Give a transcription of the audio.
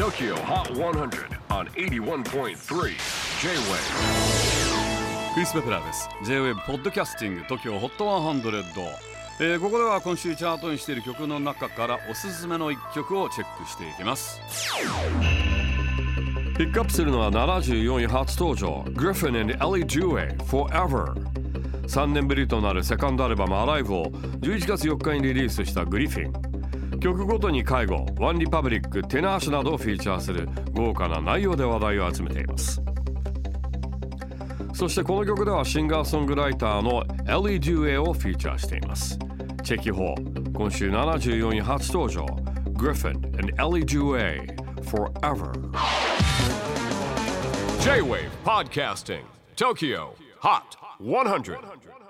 Tokyo Hot 100 on 81.3 J-Wave クリス・ベプラーです。 J-Wave ポッドキャスティング Tokyo Hot 100、ここでは今週チャートにしている曲の中からおすすめの1曲をチェックしていきます。ピックアップするのは74位初登場 Gryffin and Elley Duhe Forever。 3年ぶりとなるセカンドアルバム Alive を11月4日にリリースした Gryffin、曲ごとにKygo、ワンリパブリック、テナーシュなどをフィーチャーする豪華な内容で話題を集めています。そしてこの曲ではシンガーソングライターのElley Duheをフィーチャーしています。チェキホー、今週74位初登場 Gryffin and Elley Duhe Forever。 J-Wave Podcasting Tokyo Hot 100